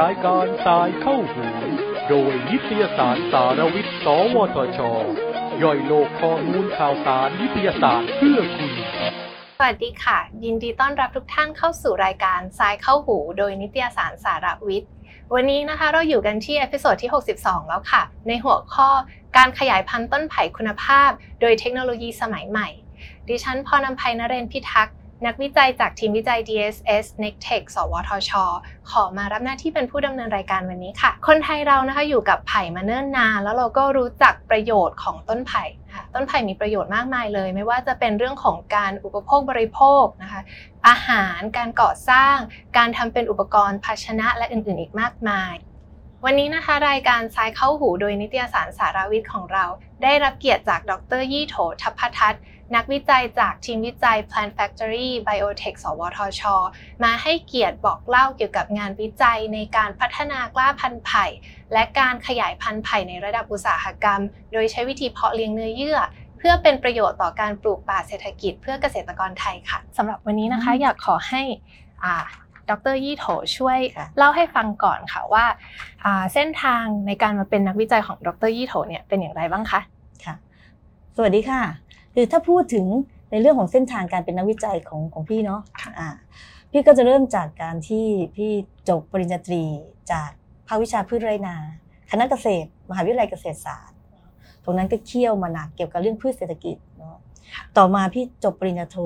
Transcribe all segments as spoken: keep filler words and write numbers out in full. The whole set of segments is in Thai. รายการสายเข้าหูโดยนิตยสารสารวิทย์ สวทช. ย่อยโลกข้อมูลข่าวสารนิตยสารเพื่อคุณสวัสดีค่ะยินดีต้อนรับทุกท่านเข้าสู่รายการสายเข้าหูโดยนิตยสารสารวิทย์วันนี้นะคะเราอยู่กันที่เอพิโซดที่หกสิบสองแล้วค่ะในหัวข้อการขยายพันธุ์ต้นไผ่คุณภาพโดยเทคโนโลยีสมัยใหม่ดิฉันพรนำไพนเรนทร์พิทักษ์นักวิจัยจากทีมวิจัย ดี เอส เอส เนคเทค สวทช.ขอมารับหน้าที่เป็นผู้ดำเนินรายการวันนี้ค่ะคนไทยเรานะคะอยู่กับไผ่มาเนิ่นนานแล้วเราก็รู้จักประโยชน์ของต้นไผ่ค่ะต้นไผ่มีประโยชน์มากมายเลยไม่ว่าจะเป็นเรื่องของการอุปโภคบริโภคนะคะอาหารการก่อสร้างการทำเป็นอุปกรณ์ภาชนะและอื่นๆอีกมากมายวันนี้นะคะรายการสายเข้าหูโดยนิตยสารสารวิทย์ของเราได้รับเกียรติจากดร.ยี่โถ ทัพพทัศน์นักวิจัยจากทีมวิจัย Plant Factory Biotech สวทช.มาให้เกียรติบอกเล่าเกี่ยวกับงานวิจัยในการพัฒนากล้าพันธุ์ไผ่และการขยายพันธุ์ไผ่ในระดับอุตสาหกรรมโดยใช้วิธีเพาะเลี้ยงเนื้อเยื่อเพื่อเป็นประโยชน์ต่อการปลูกป่าเศรษฐกิจเพื่อเกษตรกรไทยค่ะสำหรับวันนี้นะคะอยากขอให้อ่าดร.ยี่โถช่วยเล่าให้ฟังก่อนค่ะว่าเส้นทางในการมาเป็นนักวิจัยของดร.ยี่โถเนี่ยเป็นอย่างไรบ้างคะค่ะสวัสดีค่ะคือถ้าพูดถึงในเรื่องของเส้นทางการเป็นนักวิจัยของของพี่เนาะะพี่ก็จะเริ่มจากการที่พี่จบปริญญาตรีจากภาควิชาพืชไร่นาคณะเกษตรมหาวิทยาลัยเกษตรศาสตร์ตรงนั้นก็เคี่ยวมาหนักเกี่ยวกับเรื่องพืชเศรษฐกิจเนาะต่อมาพี่จบปริญญาโท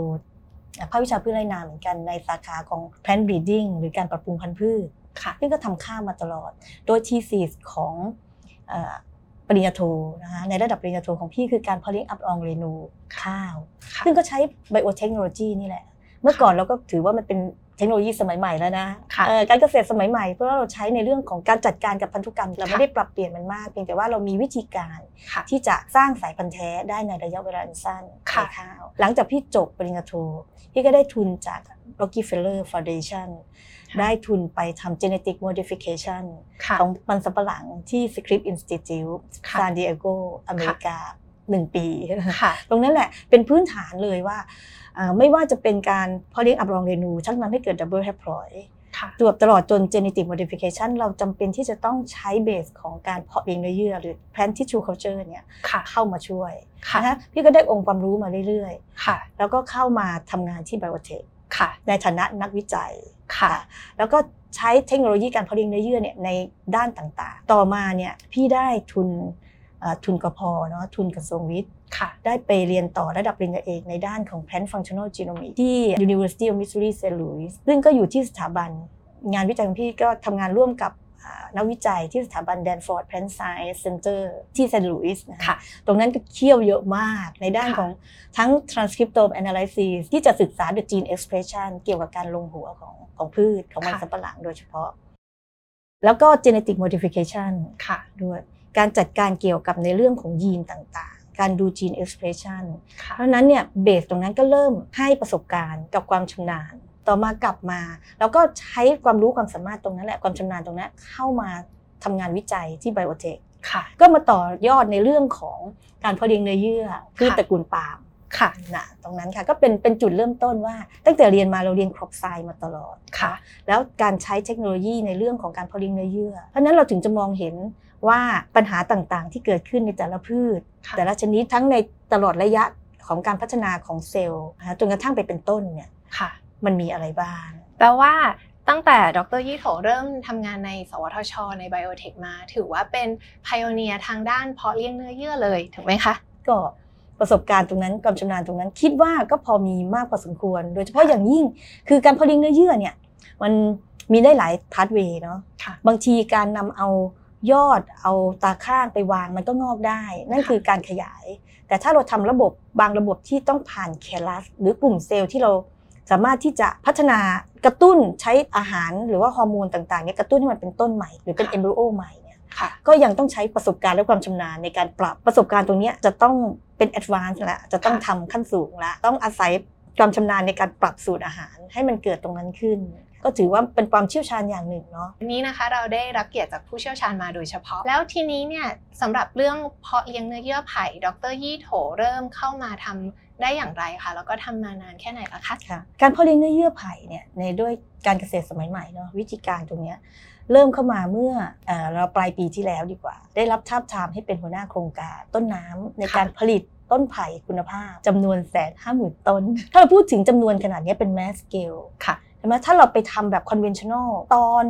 ภาควิชาพืชไร่นาเหมือนกันในสาขาของ plant breeding หรือการปรับปรุงพันธุ์พืชพี่ก็ทำข้าวมาตลอดโดย thesis ของปริญญาโทนะคะในระดับปริญญาโทของพี่คือการเพาะเลี้ยงอัพอองเรนูข้าวซึ่งก็ใช้ไบโอเทคโนโลยีนี่แหละเมื่อก่อนเราก็ถือว่ามันเป็นเทคโนโลยีสมัยใหม่แล้วนะการเกษตรสมัยใหม่เพราะว่าเราใช้ในเรื่องของการจัดการกับพันธุกรรมเราไม่ได้ปรับเปลี่ยนมันมากเพียงแต่ว่าเรามีวิธีการที่จะสร้างสายพันธุ์แท้ได้ในระยะเวลาอันสั้นในข้าวหลังจากพี่จบปริญญาโทพี่ก็ได้ทุนจาก Rockefeller Foundation ได้ทุนไปทำ genetic modification ของมันสำปะหลังที่ Scripps Institute San Diego อเมริกาหนึ่งปีตรงนั้นแหละเป็นพื้นฐานเลยว่าไม่ว่าจะเป็นการเพาะเลี้ยงอัพรองเรนูชักนำให้เกิด double haploid ตลอดตลอดจน genetic modification เราจำเป็นที่จะต้องใช้เบสของการเพาะเลี้ยงเนื้อเยื่อหรือ plant tissue culture เนี่ยเข้ามาช่วยนะคะพี่ก็ได้องค์ความรู้มาเรื่อยๆแล้วก็เข้ามาทำงานที่ biotech ในฐานะนักวิจัยแล้วก็ใช้เทคโนโลยีการเพาะเลี้ยงเนื้อเยื่อเนี่ยในด้านต่างๆต่อมาเนี่ยพี่ได้ทุนทุนกพ.เนาะทุนกระทรวงวิทย์ได้ไปเรียนต่อระดับปริญญาเอกในด้านของ Plant Functional Genomics ที่ University of Missouri เซนต์ Louis ซึ่งก็อยู่ที่สถาบันงานวิจัยของพี่ก็ทำงานร่วมกับนักวิจัยที่สถาบัน Danforth Plant Science Center ที่ เซนต์ Louis นะคะตรงนั้นก็เคี่ยวเยอะมากในด้านของทั้ง transcriptome analysis ที่จะศึกษา the gene expression เกี่ยวกับการลงหัวของของพืชของมันสำปะหลังโดยเฉพาะแล้วก็ genetic modification ด้วยการจัดการเกี่ยวกับในเรื่องของยีนต่างๆการดูยีน expression เพราะนั้นเนี่ยเบสตรงนั้นก็เริ่มให้ประสบการณ์กับความชำนาญต่อมากลับมาแล้วก็ใช้ความรู้ความสามารถตรงนั้นแหละความชำนาญตรงนั้นเข้ามาทำงานวิจัยที่ Biotech ก็มาต่อยอดในเรื่องของการเพาะเลี้ยงเนื้อเยื่อพืชตระกูลปาล์มค่ะนะตรงนั้นค่ะก็เป็นเป็นจุดเริ่มต้นว่าตั้งแต่เรียนมาเราเรียนครอบไซมาตลอดค่ะแล้วการใช้เทคโนโลยีในเรื่องของการเพาะเลี้ยงเนื้อเยื่อเพราะนั้นเราถึงจะมองเห็นว่าปัญหาต่างๆที่เกิดขึ้นในแต่ละพืชแต่ละชนิดทั้งในตลอดระยะของการพัฒนาของเซลล์จนกระทั่งไปเป็นต้นเนี่ยมันมีอะไรบ้างแปลว่าตั้งแต่ดร.ยี่โถเริ่มทำงานในสวทช.ในไบโอเทคมาถือว่าเป็นไพโอเนียร์ทางด้านเพาะเลี้ยงเนื้อเยื่อเลยถูกไหมคะก็ประสบการณ์ตรงนั้นความชำนาญตรงนั้นคิดว่าก็พอมีมากพอสมควรโดยเฉพาะอย่างยิ่งคือการเพาะเลี้ยงเนื้อเยื่อเนี่ยมันมีได้หลายพาธเวย์เนาะบางทีการนำเอายอดเอาตาข้างไปวางมันก็งอกได้นั่นคือการขยายแต่ถ้าเราทำระบบบางระบบที่ต้องผ่านแคลัสหรือกลุ่มเซลล์ที่เราสามารถที่จะพัฒนากระตุ้นใช้อาหารหรือว่าฮอร์โมนต่างๆเนี่ยกระตุ้นให้มันเป็นต้นใหม่หรือเป็นเอมบริโอใหม่เนี่ยก็ยังต้องใช้ประสบการณ์และความชำนาญในการปรับประสบการณ์ตรงนี้จะต้องเป็นแอดวานซ์ละจะต้องทำขั้นสูงละต้องอาศัยความชำนาญในการปรับสูตรอาหารให้มันเกิดตรงนั้นขึ้นก็ถือว่าเป็นความเชี่ยวชาญอย่างหนึ่งเนาะนี้นะคะเราได้รับเกียรติจากผู้เชี่ยวชาญมาโดยเฉพาะแล้วทีนี้เนี่ยสำหรับเรื่องเพาะเลี้ยงเนื้อเยื่อไผ่ดร.ยี่โถเริ่มเข้ามาทำ ได้อย่างไรคะแล้วก็ทำมานานแค่ไหนล่ะคะการเพาะเลี้ยงเนื้อเยื่อไผ่เนี่ยในด้วยการเกษตรสมัยใหม่เนาะวิธีการตรงนี้เริ่มเข้ามาเมื่อเราปลายปีที่แล้วดีกว่าได้รับทาบทามให้เป็นหัวหน้าโครงการต้นน้ำในการผลิตต้นไผ่คุณภาพจำนวนแสนห้าหมื่นต้นถ้าเราพูดถึงจำนวนขนาดนี้เป็นแมสสเกลค่ะใช่ไหมถ้าเราไปทำแบบคอนเวนชั่นอลตอน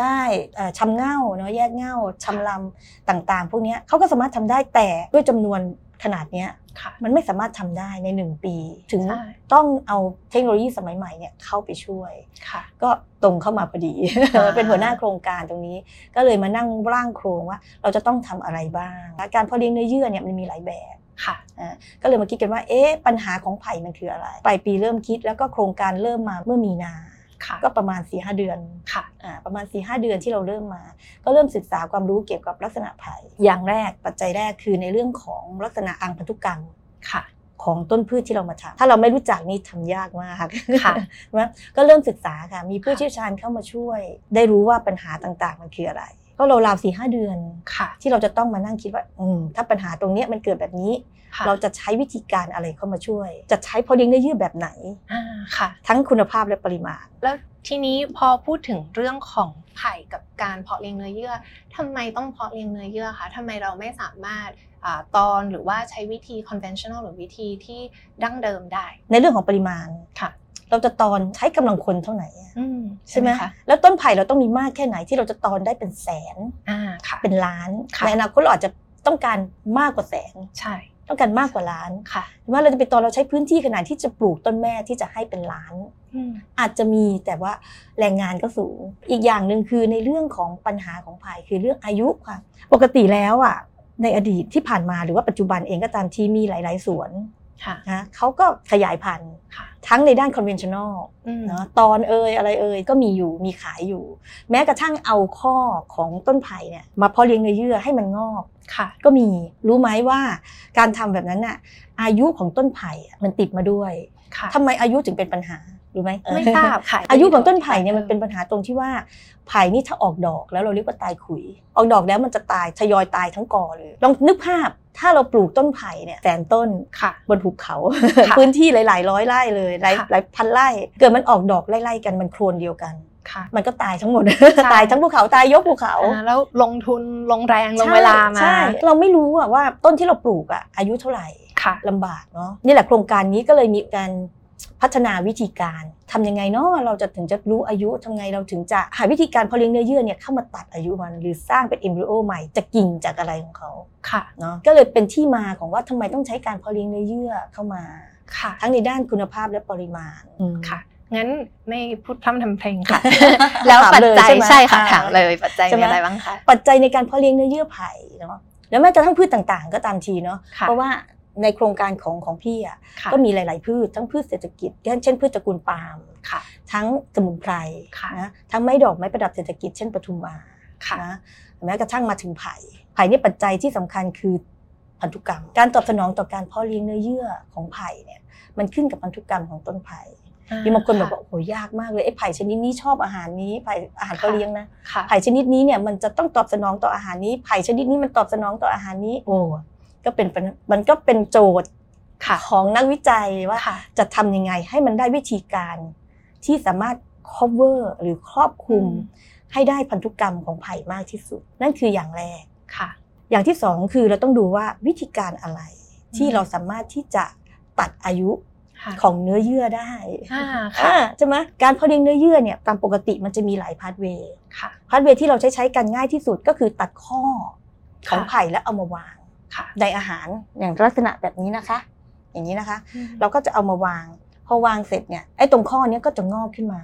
ได้ชำเง่าเนาะแยกเง่าชำลำต่างๆพวกนี้เขาก็สามารถทำได้แต่ด้วยจำนวนขนาดนี้มันไม่สามารถทำได้ในหนึ่งปีถึงต้องเอาเทคโนโลยีสมัยใหม่เนี่ยเข้าไปช่วยก็ตรงเข้ามาพอดี เป็นหัวหน้าโครงการตรงนี้ก็เลยมานั่งร่างโครงว่าเราจะต้องทำอะไรบ้างการเพาะเลี้ยงเนื้อเยื่อเนี่ยมันมีหลายแบบก็เลยมาคิดกันว่าเอ๊ะปัญหาของไผ่มันคืออะไรปลายปีเริ่มคิดแล้วก็โครงการเริ่มมาเมื่อมีนาก็ประมาณ สี่ถึงห้า เดือนประมาณ สี่ถึงห้า เดือนที่เราเริ่มมาก็เริ่มศึกษาความรู้เกี่ยวกับลักษณะไผ่อย่างแรกปัจจัยแรกคือในเรื่องของลักษณะอังพันธุกรรมของต้นพืชที่เรามาทำถ้าเราไม่รู้จักนี่ทำยากมากก็เริ่มศึกษาค่ะมีผู้เชี่ยวชาญเข้ามาช่วยได้รู้ว่าปัญหาต่างๆมันคืออะไรก็ราวๆ สี่ถึงห้า เดือนที่เราจะต้องมานั่งคิดว่าถ้าปัญหาตรงนี้มันเกิดแบบนี้เราจะใช้วิธีการอะไรเข้ามาช่วยจะใช้เพาะเลี้ยงเนื้อเยื่อแบบไหนทั้งคุณภาพและปริมาณแล้วทีนี้พอพูดถึงเรื่องของไผ่กับการเพาะเลี้ยงเนื้อเยื่อทำไมต้องเพาะเลี้ยงเนื้อเยื่อคะทำไมเราไม่สามารถตอนหรือว่าใช้วิธี conventional หรือวิธีที่ดั้งเดิมได้ในเรื่องของปริมาณเราจะตอนใช้กำลังคนเท่าไหร่ใช่ไหมคะแล้วต้นไผ่เราต้องมีมากแค่ไหนที่เราจะตอนได้เป็นแสนเป็นล้านในอนาคตเราอาจจะต้องการมากกว่าแสนต้องการมากกว่าล้านว่าเราจะไปตอนเราใช้พื้นที่ขนาดที่จะปลูกต้นแม่ที่จะให้เป็นล้านอาจจะมีแต่ว่าแรงงานก็สูงอีกอย่างหนึ่งคือในเรื่องของปัญหาของไผ่คือเรื่องอายุค่ะปกติแล้วอ่ะในอดีตที่ผ่านมาหรือว่าปัจจุบันเองก็ตามที่มีหลายๆสวนนะเขาก็ขยายพันธุ์ทั้งในด้าน conventional เนาะตอนเอ่ยอะไรเอ่ยก็มีอยู่มีขายอยู่แม้กระทั่งเอาข้อของต้นไผ่เนี่ยมาเพาะเลี้ยงเนื้อเยื่อให้มันงอกก็มีรู้ไหมว่าการทำแบบนั้นน่ะอายุของต้นไผ่มันติดมาด้วยทำไมอายุถึงเป็นปัญหารู้ไหมไม่ทราบค่ะอายุของต้นไผ่เนี่ยมันเป็นปัญหาตรงที่ว่าไผ่นี่ถ้าออกดอกแล้วเราเรียกว่าตายขุยออกดอกแล้วมันจะตายทยอยตายทั้งกอเลยลองนึกภาพถ้าเราปลูกต้นไผ่เนี่ยแสนต้นบนภูเขาพื้นที่หลายร้อยไร่เลยหลายพันไร่เกิดมันออกดอกไล่ๆกันมันโคลนเดียวกันมันก็ตายทั้งหมดตายทั้งภูเขาตายยกภูเขาแล้วลงทุนลงแรงลงเวลามาเราไม่รู้ว่าต้นที่เราปลูกอ่ะอายุเท่าไหร่ลำบากเนาะนี่แหละโครงการนี้ก็เลยมีการพัฒนาวิธีการทำยังไงเนาะเราจะถึงจะรู้อายุทำไงเราถึงจะหาวิธีการเพาะเลี้ยงเนื้อเยื่อเนี่ยเข้ามาตัดอายุมันหรือสร้างเป็นเอมบริโอใหม่จะกิ่งจากอะไรของเขาค่ะเนาะก็เลยเป็นที่มาของว่าทำไมต้องใช้การเพาะเลี้ยงเนื้อเยื่อเข้ามาค่ะทั้งในด้านคุณภาพและปริมาณค่ะงั้นไม่พูดพร่ำทำเพลงค่ะแล้วปัจจัยใช่ค่ะถามเลยปัจจัยมีอะไรบ้างคะปัจจัยในการเพาะเลี้ยงเนื้อเยื่อไผ่เนาะแล้วแม้กระทั่งพืชต่างๆก็ตามทีเนาะเพราะว่าในโครงการของของพี่อ่ะก็มีหลายๆพืชทั้งพืชเศรษฐกิจเช่นพืชตระกูลปาล์มทั้งสมุนไพรนะทั้งไม้ดอกไม้ประดับเศรษฐกิจเช่นปทุมมานะแม้กระทั่งมาถึงไผ่ไผ่นี่ปัจจัยที่สำคัญคือพันธุกรรมการตอบสนองต่อการเพาะเลี้ยงเนื้อเยื่อของไผ่เนี่ยมันขึ้นกับพันธุกรรมของต้นไผ่มีบางคนบอกว่าโอ้โหยากมากเลยไอ้ไผ่ชนิดนี้ชอบอาหารนี้ไผ่อาหารเขาเลี้ยงนะไผ่ชนิดนี้เนี่ยมันจะต้องตอบสนองต่ออาหารนี้ไผ่ชนิดนี้มันตอบสนองต่ออาหารนี้โอ้ก็เป็นมันก็เป็นโจทย์ของนักวิจัยว่าจะทำยังไงให้มันได้วิธีการที่สามารถ cover หรือครอบคลุมให้ได้พันธุกรรมของไผ่มากที่สุดนั่นคืออย่างแรกอย่างที่สองคือเราต้องดูว่าวิธีการอะไรที่เราสามารถที่จะตัดอายุของเนื้อเยื่อได้ใช่ไหมการเพาะเลี้ยงเนื้อเยื่อเนี่ยตามปกติมันจะมีหลายพาธเวย์พาธเวย์ที่เราใช้ใช้กันง่ายที่สุดก็คือตัดข้อของไผ่แล้วเอามาวางในอาหารอย่างลักษณะแบบนี้นะคะอย่างนี้นะคะเราก็จะเอามาวางพอวางเสร็จเนี่ยไอ้ตรงข้อนี้ก็จะงอกขึ้นมา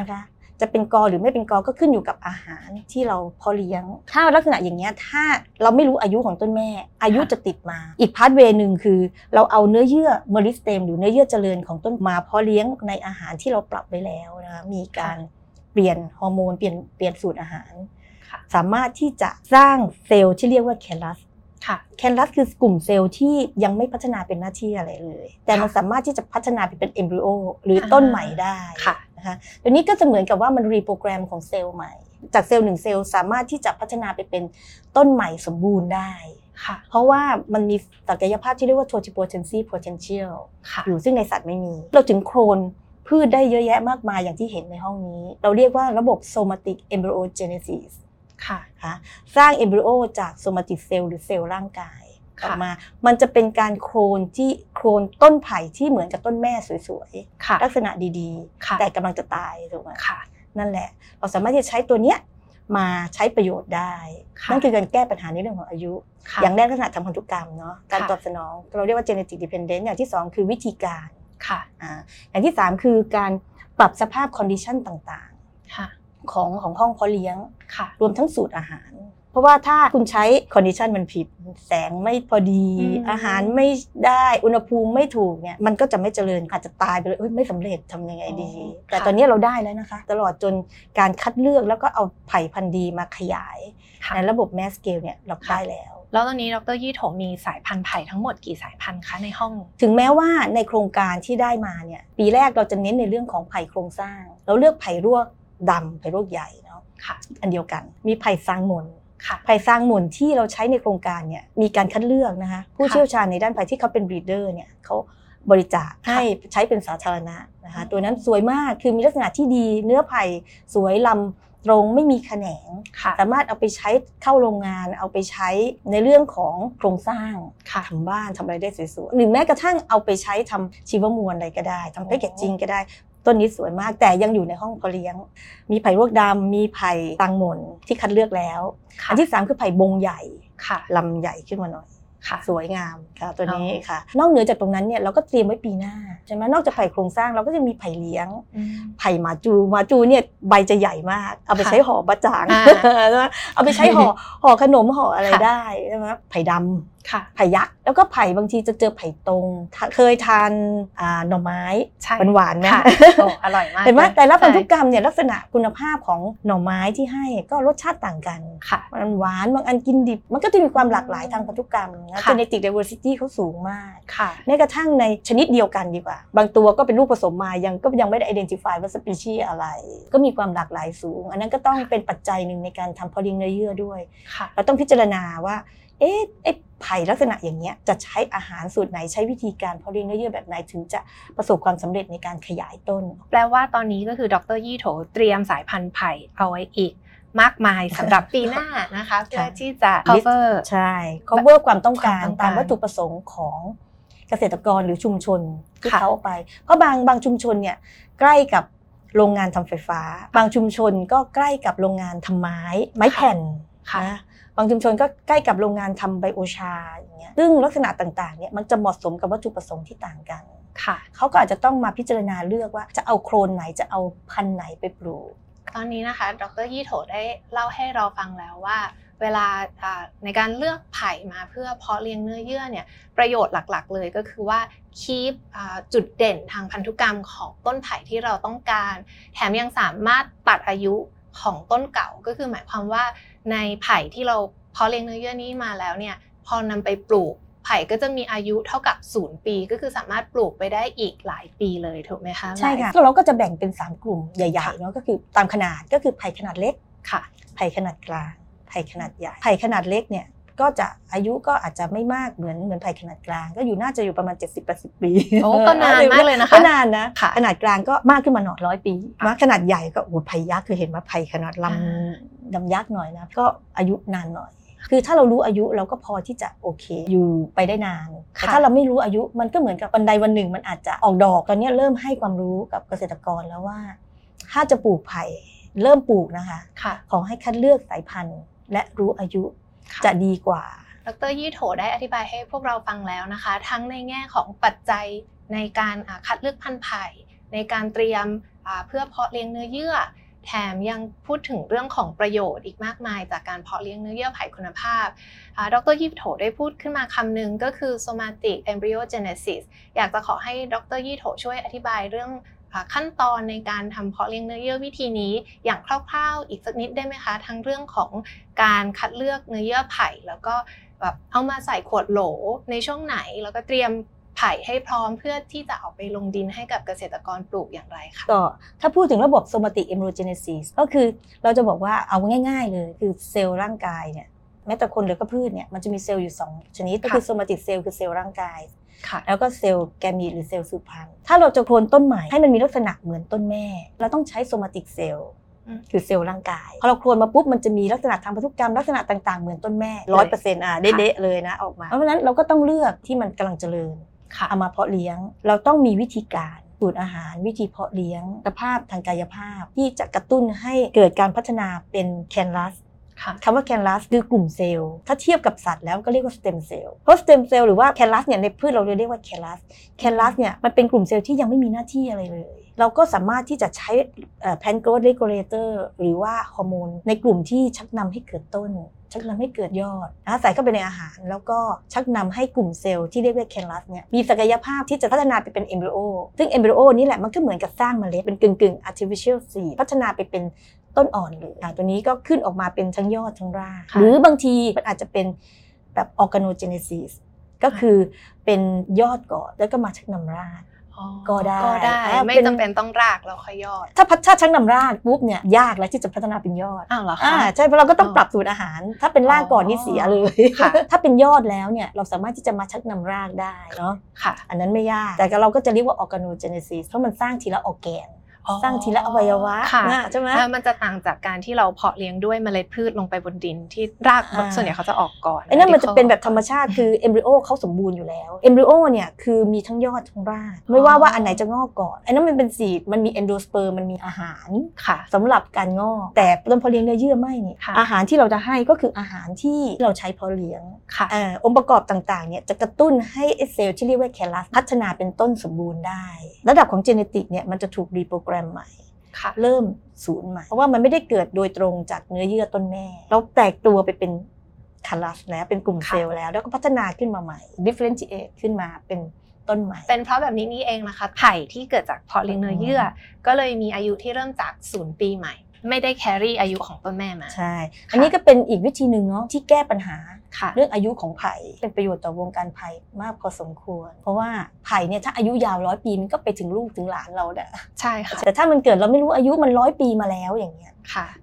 นะคะจะเป็นกอหรือไม่เป็นกอก็ขึ้นอยู่กับอาหารที่เราพอเลี้ยงถ้าลักษณะอย่างเงี้ยถ้าเราไม่รู้อายุของต้นแม่อายุจะติดมาอีกพาธเวย์นึงคือเราเอาเนื้อเยื่อเมริสเตมหรือเนื้อเยื่อเจริญของต้นมาพอเลี้ยงในอาหารที่เราปรับไว้แล้วนะคะมีการเปลี่ยนฮอร์โมนเปลี่ยนเปลี่ยนสูตรอาหารสามารถที่จะสร้างเซลล์ที่เรียกว่าแคลรัสแคลรัสคือกลุ่มเซลล์ที่ยังไม่พัฒนาเป็นหน้าที่อะไรเลยแต่มันสามารถที่จะพัฒนาไปเป็นเอมบริโอหรือต้นใหม่ได้นะคะตรงนี้ก็จะเหมือนกับว่ามันรีโปรแกรมของเซลล์ใหม่จากเซลล์หนึ่งเซลล์สามารถที่จะพัฒนาไปเป็นต้นใหม่สมบูรณ์ได้ เพราะว่ามันมีศักยภาพที่เรียกว่า totipotency potential อยู่ซึ่งในสัตว์ไม่มีเราถึงโคลนพืชได้เยอะแยะมากมายอย่างที่เห็นในห้องนี้เราเรียกว่าระบบ somatic embryogenesis ค่ะสร้าง embryo จาก somatic cell หรือเซลล์ร่างกายออกมามันจะเป็นการโคลนที่โคลนต้นไผ่ที่เหมือนกับต้นแม่สวยๆลักษณะดีๆแต่กำลังจะตายถูกไหมนั่นแหละเราสามารถที่จะใช้ตัวเนี้ยมาใช้ประโยชน์ได้นั่นคือการแก้ปัญหาในเรื่องของอายุอย่างแรกลักษณะทางพันธุกรรมเนาะการตอบสนองเราเรียกว่า genetic dependence อย่างที่สองคือวิธีการอย่างที่สามคือการปรับสภาพ condition ต่างๆของของห้องเพาะเลี้ยงรวมทั้งสูตรอาหารเพราะว่าถ้าคุณใช้คอนดิชันมันผิดแสงไม่พอดีอาหารไม่ได้อุณหภูมิไม่ถูกเนี่ยมันก็จะไม่เจริญอาจจะตายไปเลยไม่สำเร็จทำยังไงดีแต่ตอนนี้เราได้แล้วนะคะตลอดจนการคัดเลือกแล้วก็เอาไผ่พันธุ์ดีมาขยายในระบบแมสเกลเนี่ยเราได้แล้วแล้วตอนนี้ดร.ยี่โถมีสายพันธุ์ไผ่ทั้งหมดกี่สายพันธุ์คะในห้องถึงแม้ว่าในโครงการที่ได้มาเนี่ยปีแรกเราจะเน้นในเรื่องของไผ่โครงสร้างเราเลือกไผ่รวกดำไผ่รวกใหญ่เนาะอันเดียวกันมีไผ่ซางมนไผ่ซางหมุนที่เราใช้ในโครงการเนี่ยมีการคัดเลือกนะคะผู้เชี่ยวชาญในด้านไผ่ที่เขาเป็นบรีดเดอร์เนี่ยเขาบริจาคให้ใช้เป็นสาธารณะนะคะตัวนั้นสวยมากคือมีลักษณะที่ดีเนื้อไผ่สวยลำตรงไม่มีแขนงสามารถเอาไปใช้เข้าโรงงานเอาไปใช้ในเรื่องของโครงสร้างทำบ้านทำอะไรได้สวยๆหรือแม้กระทั่งเอาไปใช้ทำชีวมวลอะไรก็ได้ทำแพคเกจจิ้งก็ได้ต้นนี้สวยมากแต่ยังอยู่ในห้องเพาะเลี้ยงมีไผ่รวกดำมีไผ่ตังหม่นที่คัดเลือกแล้วอันที่สามคือไผ่บงใหญ่ลำใหญ่ขึ้นมาหน่อยสวยงามค่ะตัวนี้ค่ะนอกเหนือจากตรงนั้นเนี่ยเราก็เตรียมไว้ปีหน้าใช่ไหมนอกจากไผ่โครงสร้างเราก็จะมีไผ่เลี้ยงไผ่หมาจูหมาจูเนี่ยใบจะใหญ่มากเอาไปใช้ห่อบะจ่างเอาไปใช้ห่อห่อขนมห่ออะไรได้ใช่ไหมไผ่ดำไผ่ยักษ์แล้วก็ไผ่บางทีจะเจอไผ่ตรงเคยทานหน่อไม้หวานๆนะอร่อยมากเห็นไหมแต่ละพันธุกรรมเนี่ยลักษณะคุณภาพของหน่อไม้ที่ให้ก็รสชาติต่างกันมันหวานบางอันกินดิบมันก็จะมีความหลากหลายทางพันธุกรรมgenetic diversity เขาสูงมากแม้กระทั่งในชนิดเดียวกันดีกว่าบางตัวก็เป็นลูกผสมมายังก็ยังไม่ได้ identify ว่า species อะไรก็มีความหลากหลายสูงอันนั้นก็ต้องเป็นปัจจัยหนึ่งในการทำ pairing เนื้อเยื่อด้วยเราต้องพิจารณาว่าเอ๊ะไอ้ไผ่ลักษณะอย่างเนี้ยจะใช้อาหารสูตรไหนใช้วิธีการ pairing เนื้อเยื่อแบบไหนถึงจะประสบความสำเร็จในการขยายต้นแปลว่าตอนนี้ก็คือดร.ยี่โถเตรียมสายพันธุ์ไผ่เอาไว้อีกมากมายสำหรับปีหน้านะคะเพื่อที่จะ cover ใช่ cover ความต้องการตามวัตถุประสงค์ของเกษตรกรหรือชุมชนที่เขาเอาไปเพราะบางบางชุมชนเนี่ยใกล้กับโรงงานทำไฟฟ้าบางชุมชนก็ใกล้กับโรงงานทำไม้ไม้แผ่นนะบางชุมชนก็ใกล้กับโรงงานทำไบโอชาอย่างเงี้ยซึ่งลักษณะต่างๆเนี่ยมันจะเหมาะสมกับวัตถุประสงค์ที่ต่างกันเขาก็อาจจะต้องมาพิจารณาเลือกว่าจะเอาโคลนไหนจะเอาพันธุ์ไหนไปปลูกตอนนี้นะคะดร.ยี่โถได้เล่าให้เราฟังแล้วว่าเวลาในการเลือกไผ่มาเพื่อเพาะเลี้ยงเนื้อเยื่อเนี่ยประโยชน์หลักๆเลยก็คือว่าคีปจุดเด่นทางพันธุกรรมของต้นไผ่ที่เราต้องการแถมยังสามารถตัดอายุของต้นเก่าก็คือหมายความว่าในไผ่ที่เราเพาะเลี้ยงเนื้อเยื่อนี้มาแล้วเนี่ยพอนำไปปลูกไผ่ก็จะมีอายุเท่ากับศูนย์ปีก็คือสามารถปลูกไปได้อีกหลายปีเลยถูกไหมคะใช่ค่ะเราก็จะแบ่งเป็นสามกลุ่มใหญ่ๆเนาะก็คือตามขนาดก็คือไผ่ขนาดเล็กค่ะไผ่ขนาดกลางไผ่ขนาดใหญ่ไผ่ขนาดเล็กเนี่ยก็จะอายุก็อาจจะไม่มากเหมือนเหมือนไผ่ขนาดกลางก็อยู่น่าจะอยู่ประมาณ เจ็ดสิบแปดสิบ ปีโอ้ก็นานมากเลยนะคะก็นานนะขนาดกลางก็มากขึ้นมาหน่อยร้อยปีมาขนาดใหญ่ก็โอ้ไผ่ยักษ์คือเห็นว่าไผ่ขนาดลำดำยักษ์หน่อยนะก็อายุนานหน่อยคือถ้าเรารู้อายุเราก็พอที่จะโอเคอยู่ไปได้นานแต่ถ้าเราไม่รู้อายุมันก็เหมือนกับวันใดวันหนึ่งมันอาจจะออกดอกตอนนี้เริ่มให้ความรู้กับเกษตรกรแล้วว่าถ้าจะปลูกไผ่เริ่มปลูกนะคะขอให้คัดเลือกสายพันธุ์และรู้อายุจะดีกว่าดร.ยี่โถได้อธิบายให้พวกเราฟังแล้วนะคะทั้งในแง่ของปัจจัยในการคัดเลือกพันธุ์ไผ่ในการเตรียมเพื่อเพาะเลี้ยงเนื้อเยื่อแถมยังพูดถึงเรื่องของประโยชน์อีกมากมายจากการเพาะเลี้ยงเนื้อเยื่อไผ่คุณภาพดร.ยี่โถได้พูดขึ้นมาคำหนึ่งก็คือ somatic embryogenesis อยากจะขอให้ดร.ยี่โถช่วยอธิบายเรื่องขั้นตอนในการทำเพาะเลี้ยงเนื้อเยื่อวิธีนี้อย่างคร่าวๆอีกสักนิดได้ไหมคะทั้งเรื่องของการคัดเลือกเนื้อเยื่อไผ่แล้วก็แบบเอามาใส่ขวดโหลในช่วงไหนแล้วก็เตรียมไผ่ให้พร้อมเพื่อที่จะเอาไปลงดินให้กับเกษตรกรปลูกอย่างไรคะก็ถ้าพูดถึงระบบ somatic embryogenesis ก็คือเราจะบอกว่าเอาง่ายๆเลยคือเซลล์ร่างกายเนี่ย ม้แต่คนหรือก็พืชเนี่ยมันจะมีเซลล์อยู่สองชนิดก็คือโซมาติกเซลล์คือเซลล์ร่างกายแล้วก็เซลล์แกมีตหรือเซลล์สืบพันธุ์ถ้าเราจะโคลนต้นใหม่ให้มันมีลักษณะเหมือนต้นแม่เราต้องใช้โซมาติกเซลล์คือเซลล์ร่างกายพอเราโคลนมาปุ๊บมันจะมีลักษณะทางพันธุกรรมลักษณะต่างๆเหมือนต้นแม่ ร้อยเปอร์เซ็นต์ อ่ะเด๊ะๆเลยนะออกมาเพราะฉะนั้นเราก็ต้องเลือกที่มันกำลังเจริญเอามาเพาะเลี้ยงเราต้องมีวิธีการสูตรอาหารวิธีเพาะเลี้ยงสภาพทางกายภาพที่จะกระตุ้นให้เกิดการพัฒนาเป็นแคนลัสคำว่าแคนลัสคือกลุ่มเซลล์ถ้าเทียบกับสัตว์แล้วก็เรียกว่าสเต็มเซลล์เพราะสเต็มเซลล์หรือว่าแคนลัสเนี่ยในพืชเราเรียกว่าแคนลัสแคนลัสเนี่ยมันเป็นกลุ่มเซลล์ที่ยังไม่มีหน้าที่อะไรเลยเราก็สามารถที่จะใช้แพนโกรทเรกูเลเตอร์หรือว่าฮอร์โมนในกลุ่มที่ชักนำให้เกิดต้นชักนำให้เกิดยอดนะใส่เข้าไปในอาหารแล้วก็ชักนำให้กลุ่มเซลล์ที่เรียกว่าแคนลัสเนี่ยมีศักยภาพที่จะพัฒนาไปเป็นเอมบริโอซึ่งเอมบริโอนี่แหละมันก็เหมือนกับสร้างเมล็ดเป็นกึ่งๆ artificial seed พัฒนาไปเป็นต้นอ่อนเลยตัวนี้ก็ขึ้นออกมาเป็นทั้งยอดทั้งรากหรือบางทีมันอาจจะเป็นแบบ organogenesis ก็คือเป็นยอดก่อนแล้วก็มาชักนำรากก็ได้ไม่จำเป็นต้องรากเราค่อยยอดถ้าพัฒนาชั้นนำรากปุ๊บเนี่ยยากแล้วที่จะพัฒนาเป็นยอดอ้าวเหรอคะใช่เพราะเราก็ต้องปรับสูตรอาหารถ้าเป็นรากก่อนนี่เสียเลยถ้าเป็นยอดแล้วเนี่ยเราสามารถที่จะมาชักนำรากได้เนาะอันนั้นไม่ยากแต่เราก็จะเรียกว่า organogenesis เพราะมันสร้างทีละออร์แกนสร้างทีละอวัยวะใช่ไหมมันจะต่างจากการที่เราเพาะเลี้ยงด้วยเมล็ดพืชลงไปบนดินที่รากส่วนใหญ่เขาจะออกก่อนไอ้นั่นมันจะเป็นแบบธรรมชาติคือเอมบริโอเขาสมบูรณ์อยู่แล้วเอมบริโอเนี่ยคือมีทั้งยอดทั้งรากไม่ว่าว่าอันไหนจะงอกก่อนไอ้นั่นมันเป็นซีดมันมีเอนโดสเปิร์มมันมีอาหารสำหรับการงอกแต่ต้นเพาะเลี้ยงเนื้อเยื่อไม่เนี่ยอาหารที่เราจะให้ก็คืออาหารที่เราใช้เพาะเลี้ยงองค์ประกอบต่างๆเนี่ยจะกระตุ้นให้เซลล์ที่เรียกว่าแคลัสพัฒนาเป็นต้นสมบูรณ์ได้ระดับของเจเนติกเนี่ยมันจะถูกรีโปรแกรมใหม่เริ่มศูนย์ใหม่เพราะว่ามันไม่ได้เกิดโดยตรงจากเนื้อเยื่อต้นแม่เราแตกตัวไปเป็นแคนลัสแล้วเป็นกลุ่มเซลล์แล้วแล้วก็พัฒนาขึ้นมาใหม่ differentiate ขึ้นมาเป็นต้นใหม่เป็นเพราะแบบนี้นี่เองนะคะไผ่ที่เกิดจากเพาะเลี้ยงเนื้อเยื่อก็เลยมีอายุที่เริ่มจากศูนย์ปีใหม่ไม่ได้แครี่อายุของต้นแม่มาใช่อันนี้ก็เป็นอีกวิธีหนึ่งเนาะที่แก้ปัญหาเรื่องอายุของไผ่เป็นประโยชน์ต่อวงการไผ่มากพอสมควรเพราะว่าไผ่เนี่ยถ้าอายุยาวร้อยปีมันก็ไปถึงลูกถึงหลานเราแหละใช่ค่ะแต่ถ้ามันเกิดเราไม่รู้อายุมันร้อยปีมาแล้วอย่างเงี้ย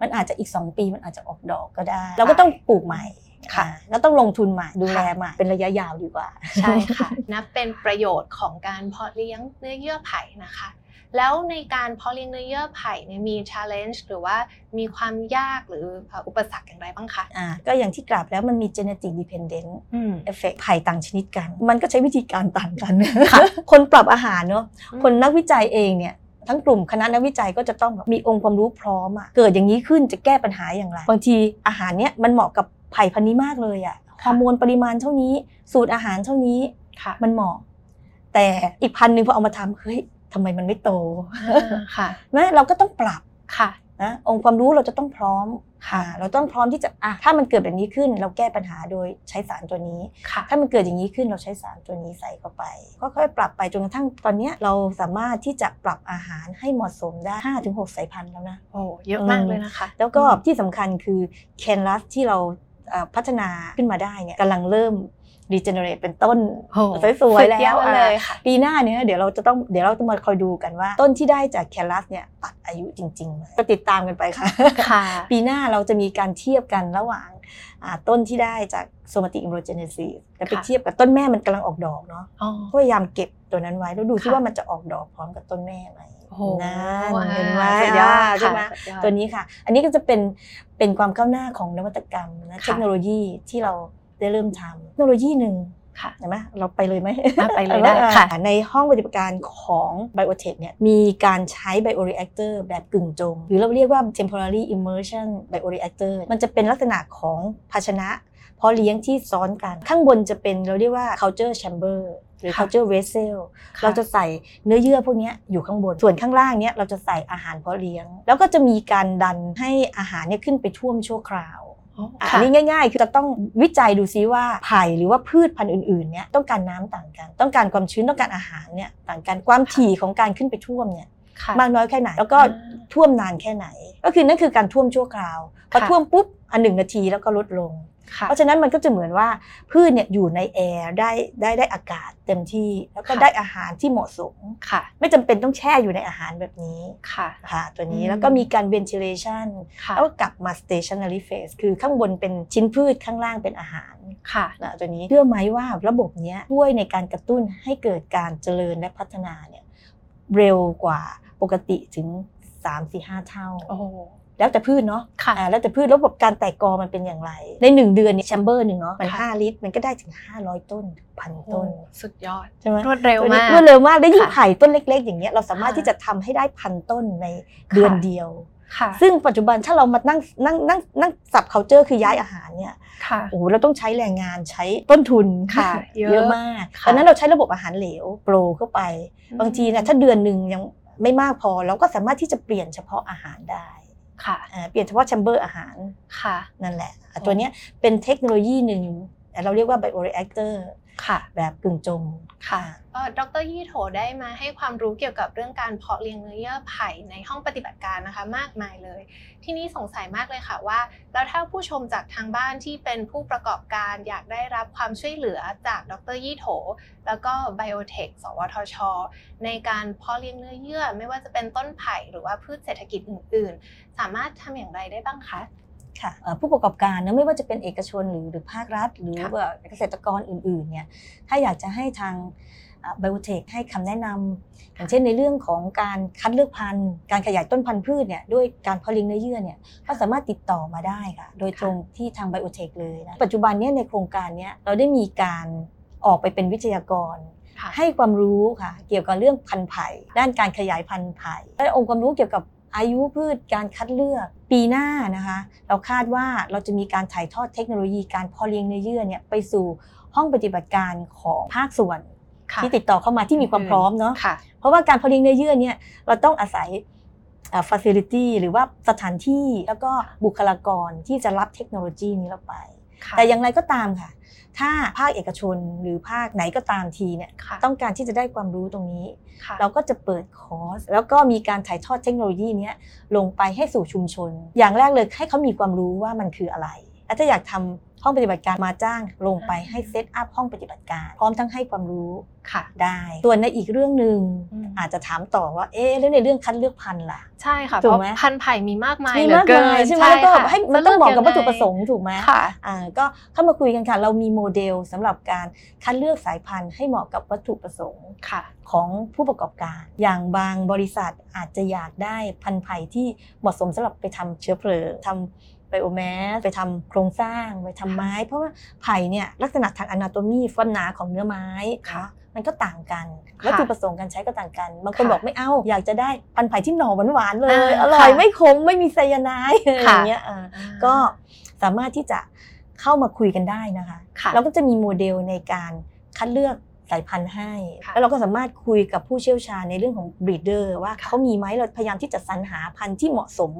มันอาจจะอีกสองปีมันอาจจะออกดอกก็ได้เราก็ต้องปลูกใหม่ค่ะแล้วต้องลงทุนมาดูแลมาเป็นระยะยาวดีกว่าใช่ค่ะนับเป็นประโยชน์ของการเพาะเลี้ยงเนื้อเยื่อไผ่นะคะแล้วในการเพาะเลี้ยงเนื้อเยื่อไผ่เนี่ยมี challenge หรือว่ามีความยากหรืออุปสรรคอย่างไรบ้างคะอ่าก็อย่างที่กล่าวแล้วมันมี genetic dependent effect ไผ่ต่างชนิดกันมันก็ใช้วิธีการต่างกันค่ะคนปรับอาหารเนาะคนนักวิจัยเองเนี่ยทั้งกลุ่มคณะนักวิจัยก็จะต้องมีองค์ความรู้พร้อมอะเกิดอย่างนี้ขึ้นจะแก้ปัญหาอย่างไรบางทีอาหารเนี่ยมันเหมาะกับไผ่พันธุ์นี้มากเลยอะฮอร์โมนปริมาณเท่านี้สูตรอาหารเท่านี้มันเหมาะแต่อีกพันธุ์นึงพอเอามาทำเฮ้ยทำไมมันไม่โตค่ะนะเราก็ต้องปรับค่ะนะองค์ความรู้เราจะต้องพร้อมค่ะเราต้องพร้อมที่จะอ่ะถ้ามันเกิดแบบนี้ขึ้นเราแก้ปัญหาโดยใช้สารตัวนี้ค่ะถ้ามันเกิดอย่างนี้ขึ้นเราใช้สารตัวนี้ใส่เข้าไปค่อยๆปรับไปจนกระทั่งตอนนี้เราสามารถที่จะปรับอาหารให้เหมาะสมได้ ห้าถึงหก สายพันธุ์แล้วนะโอ้เยอะมากเลยนะคะแล้วก็ที่สำคัญคือแคนลัสที่เราพัฒนาขึ้นมาได้เนี่ยกำลังเริ่มรีเจเนเรตเป็นต้นสวยๆแล้วเลยปีหน้าเนี้ยเดี๋ยวเราจะต้องเดี๋ยวเราจะมาคอยดูกันว่าต้นที่ได้จากแคนลัสเนี่ยตัดอายุจริงๆก็ติดตามกันไปค่ะปีหน้าเราจะมีการเทียบกันระหว่างต้นที่ได้จากโซมาติกเอมบริโอเจเนซิสแล้วไปเทียบกับต้นแม่มันกำลังออกดอกเนาะก็พยายามเก็บตัวนั้นไว้แล้วดูที่ว่ามันจะออกดอกพร้อมกับต้นแม่ไหมนั่นเห็นไหมใช่ไหมตัวนี้ค่ะอันนี้ก็จะเป็นเป็นความก้าวหน้าของนวัตกรรมนะเทคโนโลยีที่เราได้เริ่มทำเทคโนโลยีหนึ่งใช่ไหมเราไปเลยไหมไปเลยได้ค่ะในห้องปฏิบัติการของ Biotech เนี่ยมีการใช้ Bioreactor แบบกึ่งจมหรือเราเรียกว่า temporarily immersion bioreactor มันจะเป็นลักษณะของภาชนะเพาะเลี้ยงที่ซ้อนกันข้างบนจะเป็นเราเรียกว่า culture chamber หรือ culture vessel เราจะใส่เนื้อเยื่อพวกนี้อยู่ข้างบนส่วนข้างล่างเนี้ยเราจะใส่อาหารเพาะเลี้ยงแล้วก็จะมีการดันให้อาหารเนี้ยขึ้นไปท่วมชั่วคราวอันนี้ง่ายๆคือเราต้องวิจัยดูซิว่าไผ่หรือว่าพืชพันธุ์อื่นๆเนี่ยต้องการน้ำต่างกันต้องการความชื้นต้องการอาหารเนี่ยต่างกันความถี่ของการขึ้นไปท่วมเนี่ยมากน้อยแค่ไหนแล้วก็ท่วมนานแค่ไหนก็คือนั่นคือการท่วมชั่วคราวพอท่วมปุ๊บอันหนึ่งนาทีแล้วก็ลดลง เพราะฉะนั้นมันก็จะเหมือนว่าพืชเนี่ยอยู่ในแอร์ได้ได้ได้อากาศเต็มที่แล้วก็ได้อาหารที่เหมาะสมไม่จำเป็นต้องแช่อยู่ในอาหารแบบนี้ค่ะตัวนี้แล้วก็มีการ ventilation แล้วก็กลับมา stationary phase คือข้างบนเป็นชิ้นพืชข้างล่างเป็นอาหารค่ะตัวนี้เชื่อไหมว่าระบบนี้ช่วยในการกระตุ้นให้เกิดการเจริญและพัฒนาเนี่ยเร็วกว่าปกติถึง สามถึงห้า เท่าแล้วแต่พืชเนาะแล้วแต่พืชระบบการแตกกอมันเป็นอย่างไรในหนึ่งเดือนเนี่ยแชมเบอร์หนึ่งเนาะมันห้าลิตรมันก็ได้ถึงห้าร้อยต้นพันต้นสุดยอดใช่ไหมรวดเร็วมากรวดเร็วมากได้ยิ่งไผ่ต้นเล็กๆอย่างเงี้ยเราสามารถที่จะทำให้ได้พันต้นในเดือนเดียวซึ่งปัจจุบันถ้าเรามานั่งนั่งนั่งนั่งสับ culture คือย้ายอาหารเนี่ยโอ้โหเราต้องใช้แรงงานใช้ต้นทุนเยอะมากดังนั้นเราใช้ระบบอาหารเหลวโปรเข้าไปบางทีเนี่ยถ้าเดือนนึงยังไม่มากพอเราก็สามารถที่จะเปลี่ยนเฉพาะอาหารได้เปลี่ยนเฉพาะแชมเบอร์อาหารนั่นแหละตัวนี้เป็นเทคโนโลยีหนึ่งเราเรียกว่าไบโอรีแอคเตอร์แบบกึ่งจมค่ะดร.ยี่โถได้มาให้ความรู้เกี่ยวกับเรื่องการเพาะเลี้ยงเนื้อเยื่อไผ่ในห้องปฏิบัติการนะคะมากมายเลยที่นี้สงสัยมากเลยค่ะว่าแล้วถ้าผู้ชมจากทางบ้านที่เป็นผู้ประกอบการอยากได้รับความช่วยเหลือจากดร.ยี่โถแล้วก็ไบโอเทค สวทช.ในการเพาะเลี้ยงเนื้อเยื่อไม่ว่าจะเป็นต้นไผ่หรือว่าพืชเศรษฐกิจอื่นๆสามารถทำอย่างไรได้บ้างคะผู้ประกอบการนะไม่ว่าจะเป็นเอกชนหรือหรือภาครัฐหรือว่าเกษตรกรอื่นๆเนี่ยถ้าอยากจะให้ทางไบโอเทคให้คำแนะนำอย่างเช่นในเรื่องของการคัดเลือกพันธุ์การขยายต้นพันธุ์พืชเนี่ยด้วยการเพาะเลี้ยงเนื้อเยื่อเนี่ยก็สามารถติดต่อมาได้ค่ะโดยตรงที่ทางไบโอเทคเลยนะปัจจุบันเนี่ยในโครงการเนี่ยเราได้มีการออกไปเป็นวิทยากรให้ความรู้ค่ะเกี่ยวกับเรื่องพันธุ์ไผ่ด้านการขยายพันธุ์ไผ่และองค์ความรู้เกี่ยวกับอายุพืชการคัดเลือกปีหน้านะคะเราคาดว่าเราจะมีการถ่ายทอดเทคโนโลยีการเพาะเลี้ยงเนื้อเยื่อเนี่ยไปสู่ห้องปฏิบัติการของภาคส่วนที่ติดต่อเข้ามาที่มีความพร้อมเนาะเพราะว่าการเพาะเลี้ยงเนื้อเยื่อเนี่ยเราต้องอาศัย facility หรือว่าสถานที่แล้วก็บุคลากรที่จะรับเทคโนโลยีนี้เราไปแต่อย่างไรก็ตามค่ะถ้าภาคเอกชนหรือภาคไหนก็ตามทีเนี่ยต้องการที่จะได้ความรู้ตรงนี้เราก็จะเปิดคอร์สแล้วก็มีการถ่ายทอดเทคโนโลยีนี้ลงไปให้สู่ชุมชนอย่างแรกเลยให้เขามีความรู้ว่ามันคืออะไรและถ้าอยากทำห้องปฏิบัติการมาจ้างลงไปให้เซตอัพห้องปฏิบัติการพร้อมทั้งให้ความรู้ได้ส่วนในอีกเรื่องนึงอาจจะถามต่อว่าเอ๊ะแล้วในเรื่องคัดเลือกพันธุ์ล่ะใช่ค่ะเพราะพันธุ์ไผ่มีมากมายเหลือเกินใช่ไหมแล้วก็ให้มันต้องบอกกับวัตถุประสงค์ถูกไหมอ่าก็เข้ามาคุยกันค่ะเรามีโมเดลสำหรับการคัดเลือกสายพันธุ์ให้เหมาะกับวัตถุประสงค์ของผู้ประกอบการอย่างบางบริษัทอาจจะอยากได้พันธุ์ไผ่ที่เหมาะสมสำหรับไปทำเชื้อเพลิงทำไบโอแมสไปทำโครงสร้างไปทำไม้เพราะว่าไผ่เนี่ยลักษณะทางอนาโตมีความหนาของเนื้อไม้มันก็ต่างกันวัตถุประสงค์การใช้ก็ต่างกันบางคนบอกไม่เอาอยากจะได้พันธุ์ไผ่ที่หน่อหวานๆเลยอร่อยไม่ขมไม่มีไซยาไนด์อะไรเงี้ยก็สามารถที่จะเข้ามาคุยกันได้นะคะเราก็จะมีโมเดลในการคัดเลือกสายพันธุ์ให้แล้วเราก็สามารถคุยกับผู้เชี่ยวชาญในเรื่องของบรีดเดอร์ว่าเขามีไหมเราพยายามที่จะสรรหาพันธุ์ที่เหมาะสม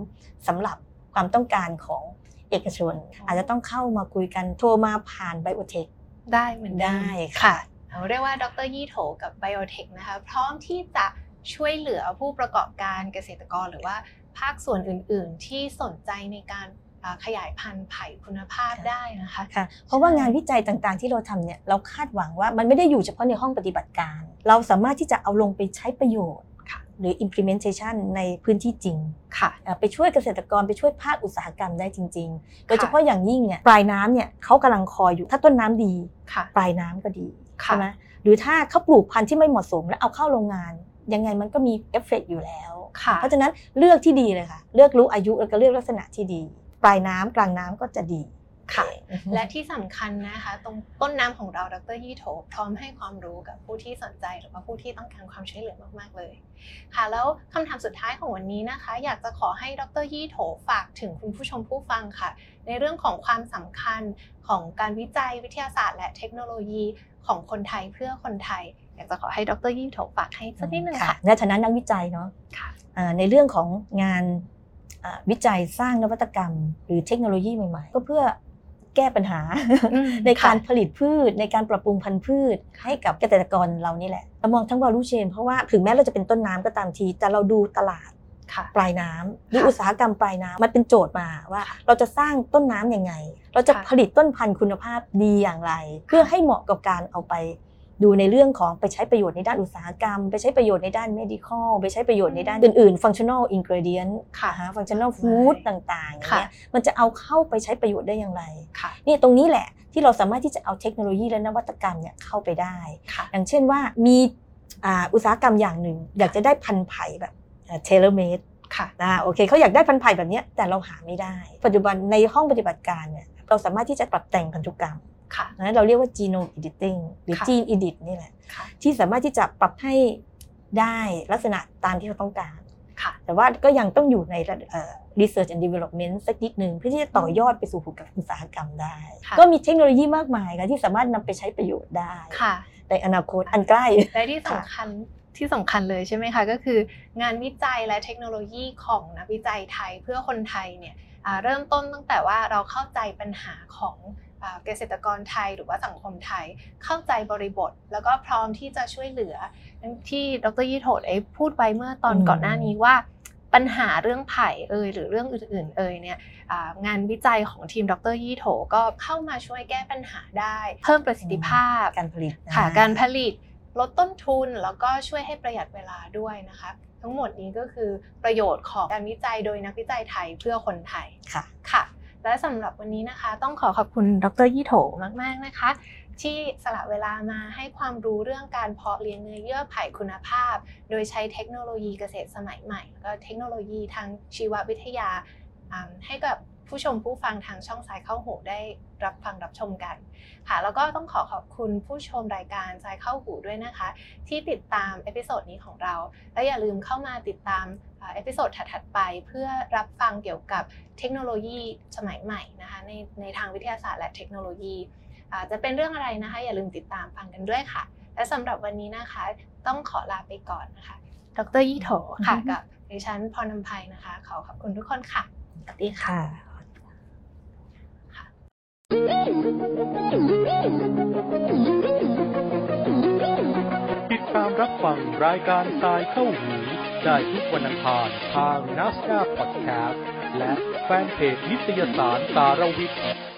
สำหรับความต้องการของเอกชนอาจจะต้องเข้ามาคุยกันโทรมาผ่านไบโอเทคได้เหมือนได้ค่ะเราเรียกว่าดร.ยี่โถกับไบโอเทคนะคะพร้อมที่จะช่วยเหลือผู้ประกอบการเกษตรกรหรือว่าภาคส่วนอื่นๆที่สนใจในการขยายพันธุ์ไผ่คุณภาพได้นะคะค่ะเพราะว่างานวิจัยต่างๆที่เราทำเนี่ยเราคาดหวังว่ามันไม่ได้อยู่เฉพาะในห้องปฏิบัติการเราสามารถที่จะเอาลงไปใช้ประโยชน์หรือ implementation ในพื้นที่จริงไปช่วยเกษตรกรไปช่วยภาคอุตสาหกรรมได้จริงๆโดยเฉพาะอย่างยิ่งเนี่ยปลายน้ำเนี่ยเขากำลังคอยอยู่ถ้าต้นน้ำดีปลายน้ำก็ดีใช่ไหมหรือถ้าเขาปลูกพันธุ์ที่ไม่เหมาะสมแล้วเอาเข้าโรงงานยังไงมันก็มีเอฟเฟกต์อยู่แล้วเพราะฉะนั้นเลือกที่ดีเลยค่ะเลือกรู้อายุแล้วก็เลือกลักษณะที่ดีปลายน้ำกลางน้ำก็จะดีค่ะและที่สำคัญนะคะตรงต้นน้ำของเราดร.ยี่โถพร้อมให้ความรู้กับผู้ที่สนใจหรือว่าผู้ที่ต้องการความช่วยเหลือมากๆเลยค่ะแล้วคำถามสุดท้ายของวันนี้นะคะอยากจะขอให้ดร.ยี่โถฝากถึงคุณผู้ชมผู้ฟังค่ะในเรื่องของความสำคัญของการวิจัยวิทยาศาสตร์และเทคโนโลยีของคนไทยเพื่อคนไทยอยากจะขอให้ดร.ยี่โถฝากให้สักนิดนึงค่ะในฐานะนักวิจัยเนาะในเรื่องของงานวิจัยสร้างนวัตกรรมหรือเทคโนโลยีใหม่ๆก็เพื่อแก้ปัญหาในการผลิตพืชในการปรับปรุงพันธุ์พืชให้กับเกษตรกรเรานี่แหละเรามองทั้ง value chain เพราะว่าถึงแม้เราจะเป็นต้นน้ำก็ตามทีแต่เราดูตลาด ปลายน้ำหรืออุตสาหกรรมปลายน้ำมันเป็นโจทย์มาว่าเราจะสร้างต้นน้ำยังไงเราจะผลิตต้นพันธุ์คุณภาพดีอย่างไรเพื่อให้เหมาะกับการเอาไปดูในเรื่องของไปใช้ประโยชน์ในด้านอุตสาหกรรมไปใช้ประโยชน์ในด้าน medical ไปใช้ประโยชน์ในด้านอื่นๆ functional ingredient ค่ะ functional food ต่างๆอย่างเงี้ยมันจะเอาเข้าไปใช้ประโยชน์ได้อย่างไรเนี่ยตรงนี้แหละที่เราสามารถที่จะเอาเทคโนโลยีและนวัตกรรมเนี่ยเข้าไปได้อย่างเช่นว่ามีอุตสาหกรรมอย่างหนึ่งอยากจะได้พันธุ์ไผ่แบบเทเลเมดค่ะนะโอเคเขาอยากได้พันธุ์ไผ่แบบนี้แต่เราหาไม่ได้ปัจจุบันในห้องปฏิบัติการเนี่ยเราสามารถที่จะปรับแต่งพันธุกรรมนั้นเราเรียกว่า genome editing หรือ gene edit นี่แหละที่สามารถที่จะปรับให้ได้ลักษณะตามที่เราต้องการแต่ว่าก็ยังต้องอยู่ใน research and development สักนิดนึงเพื่อที่จะต่อยอดไปสู่อุตสาหกรรมได้ก็มีเทคโนโลยีมากมายที่สามารถนำไปใช้ประโยชน์ได้ในอนาคตอันใกล้และที่สำคัญที่สำคัญเลยใช่ไหมคะก็คืองานวิจัยและเทคโนโลยีของนักวิจัยไทยเพื่อคนไทยเนี่ยเริ่มต้นตั้งแต่ว่าเราเข้าใจปัญหาของเกษตรกรไทยหรือว่าสังคมไทยเข้าใจบริบทแล้วก็พร้อมที่จะช่วยเหลือที่ดร.ยี่โถดพูดไปเมื่อตอนก่อนหน้านี้ว่าปัญหาเรื่องไผ่เอ่ยหรือเรื่องอื่นๆเอ่ยเนี่ยงานวิจัยของทีมดร.ยี่โถก็เข้ามาช่วยแก้ปัญหาได้เพิ่มประสิทธิภาพการผลิตค่ะการผลิตลดต้นทุนแล้วก็ช่วยให้ประหยัดเวลาด้วยนะคะทั้งหมดนี้ก็คือประโยชน์ของการวิจัยโดยนักวิจัยไทยเพื่อคนไทยค่ะค่ะและสำหรับวันนี้นะคะต้องขอขอบคุณดร.ยี่โถมากๆนะคะที่สละเวลามาให้ความรู้เรื่องการเพาะเลี้ยงเนื้อเยื่อไผ่คุณภาพโดยใช้เทคโนโลยีเกษตรสมัยใหม่แล้วก็เทคโนโลยีทางชีววิทยาให้กับผู้ชมผู้ฟังทางช่องสายเข้าหูได้รับฟังรับชมกันค่ะแล้วก็ต้องขอขอบคุณผู้ชมรายการสายเข้าหูด้วยนะคะที่ติดตามเอพิโซดนี้ของเราและอย่าลืมเข้ามาติดตามเอพิโซดถัดๆไปเพื่อรับฟังเกี่ยวกับเทคโนโลยีสมัยใหม่นะคะในในทางวิทยาศาสตร์และเทคโนโลยีจะเป็นเรื่องอะไรนะคะอย่าลืมติดตามฟังกันด้วยค่ะและสำหรับวันนี้นะคะต้องขอลาไปก่อนนะคะดร.ยี่โถค่ะกับดิฉันพรนำไพนะคะขอขอบคุณทุกคนค่ะสวัสดีค่ะติดตามรับฟังรายการสายเข้าหูได้ทุกวันอังคารทางนัสดาพอดแคสต์และแฟนเพจนิตยสารสารวิทย์